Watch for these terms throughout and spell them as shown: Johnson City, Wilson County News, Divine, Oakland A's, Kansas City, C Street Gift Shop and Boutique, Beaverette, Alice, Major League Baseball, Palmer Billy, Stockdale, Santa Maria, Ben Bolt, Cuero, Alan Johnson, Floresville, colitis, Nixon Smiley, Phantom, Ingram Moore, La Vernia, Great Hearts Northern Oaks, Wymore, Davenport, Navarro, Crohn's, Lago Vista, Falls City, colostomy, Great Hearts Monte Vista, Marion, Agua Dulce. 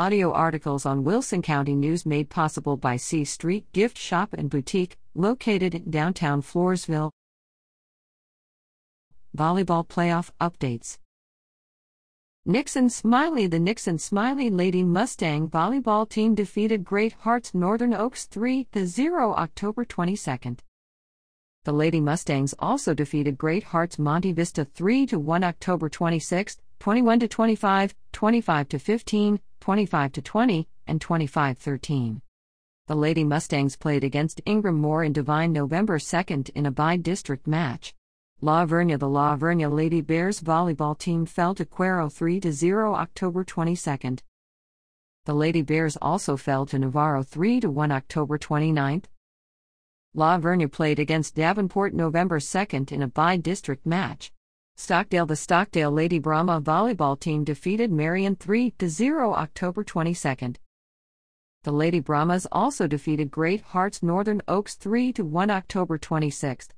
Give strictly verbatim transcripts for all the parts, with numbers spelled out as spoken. Audio articles on Wilson County News made possible by C Street Gift Shop and Boutique, located in downtown Floresville. Volleyball playoff updates. Nixon Smiley. The Nixon Smiley Lady Mustang volleyball team defeated Great Hearts Northern Oaks three to zero October twenty-second. The Lady Mustangs also defeated Great Hearts Monte Vista three to one October twenty-sixth, twenty-one to twenty-five, twenty-five to fifteen, twenty-five to twenty, and twenty-five to thirteen. The Lady Mustangs played against Ingram Moore in Divine November second in a bi-district match. La Vernia. The La Vernia Lady Bears volleyball team fell to Cuero three to zero October twenty-second. The Lady Bears also fell to Navarro three to one October twenty-ninth. La Vernia played against Davenport November second in a bi-district match. Stockdale. The Stockdale Lady Brahma volleyball team defeated Marion three to zero October twenty-second. The Lady Brahmas also defeated Great Hearts Northern Oaks three to one October twenty-sixth.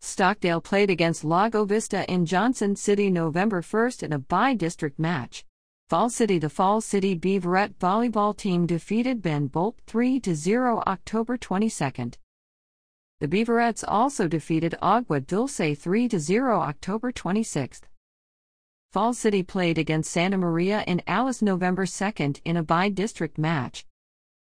Stockdale played against Lago Vista in Johnson City November first in a bi-district match. Falls City. The Falls City Beaverette volleyball team defeated Ben Bolt three to zero October twenty-second. The Beaverettes also defeated Agua Dulce three to zero October twenty-sixth. Falls City played against Santa Maria in Alice November second in a bi-district match.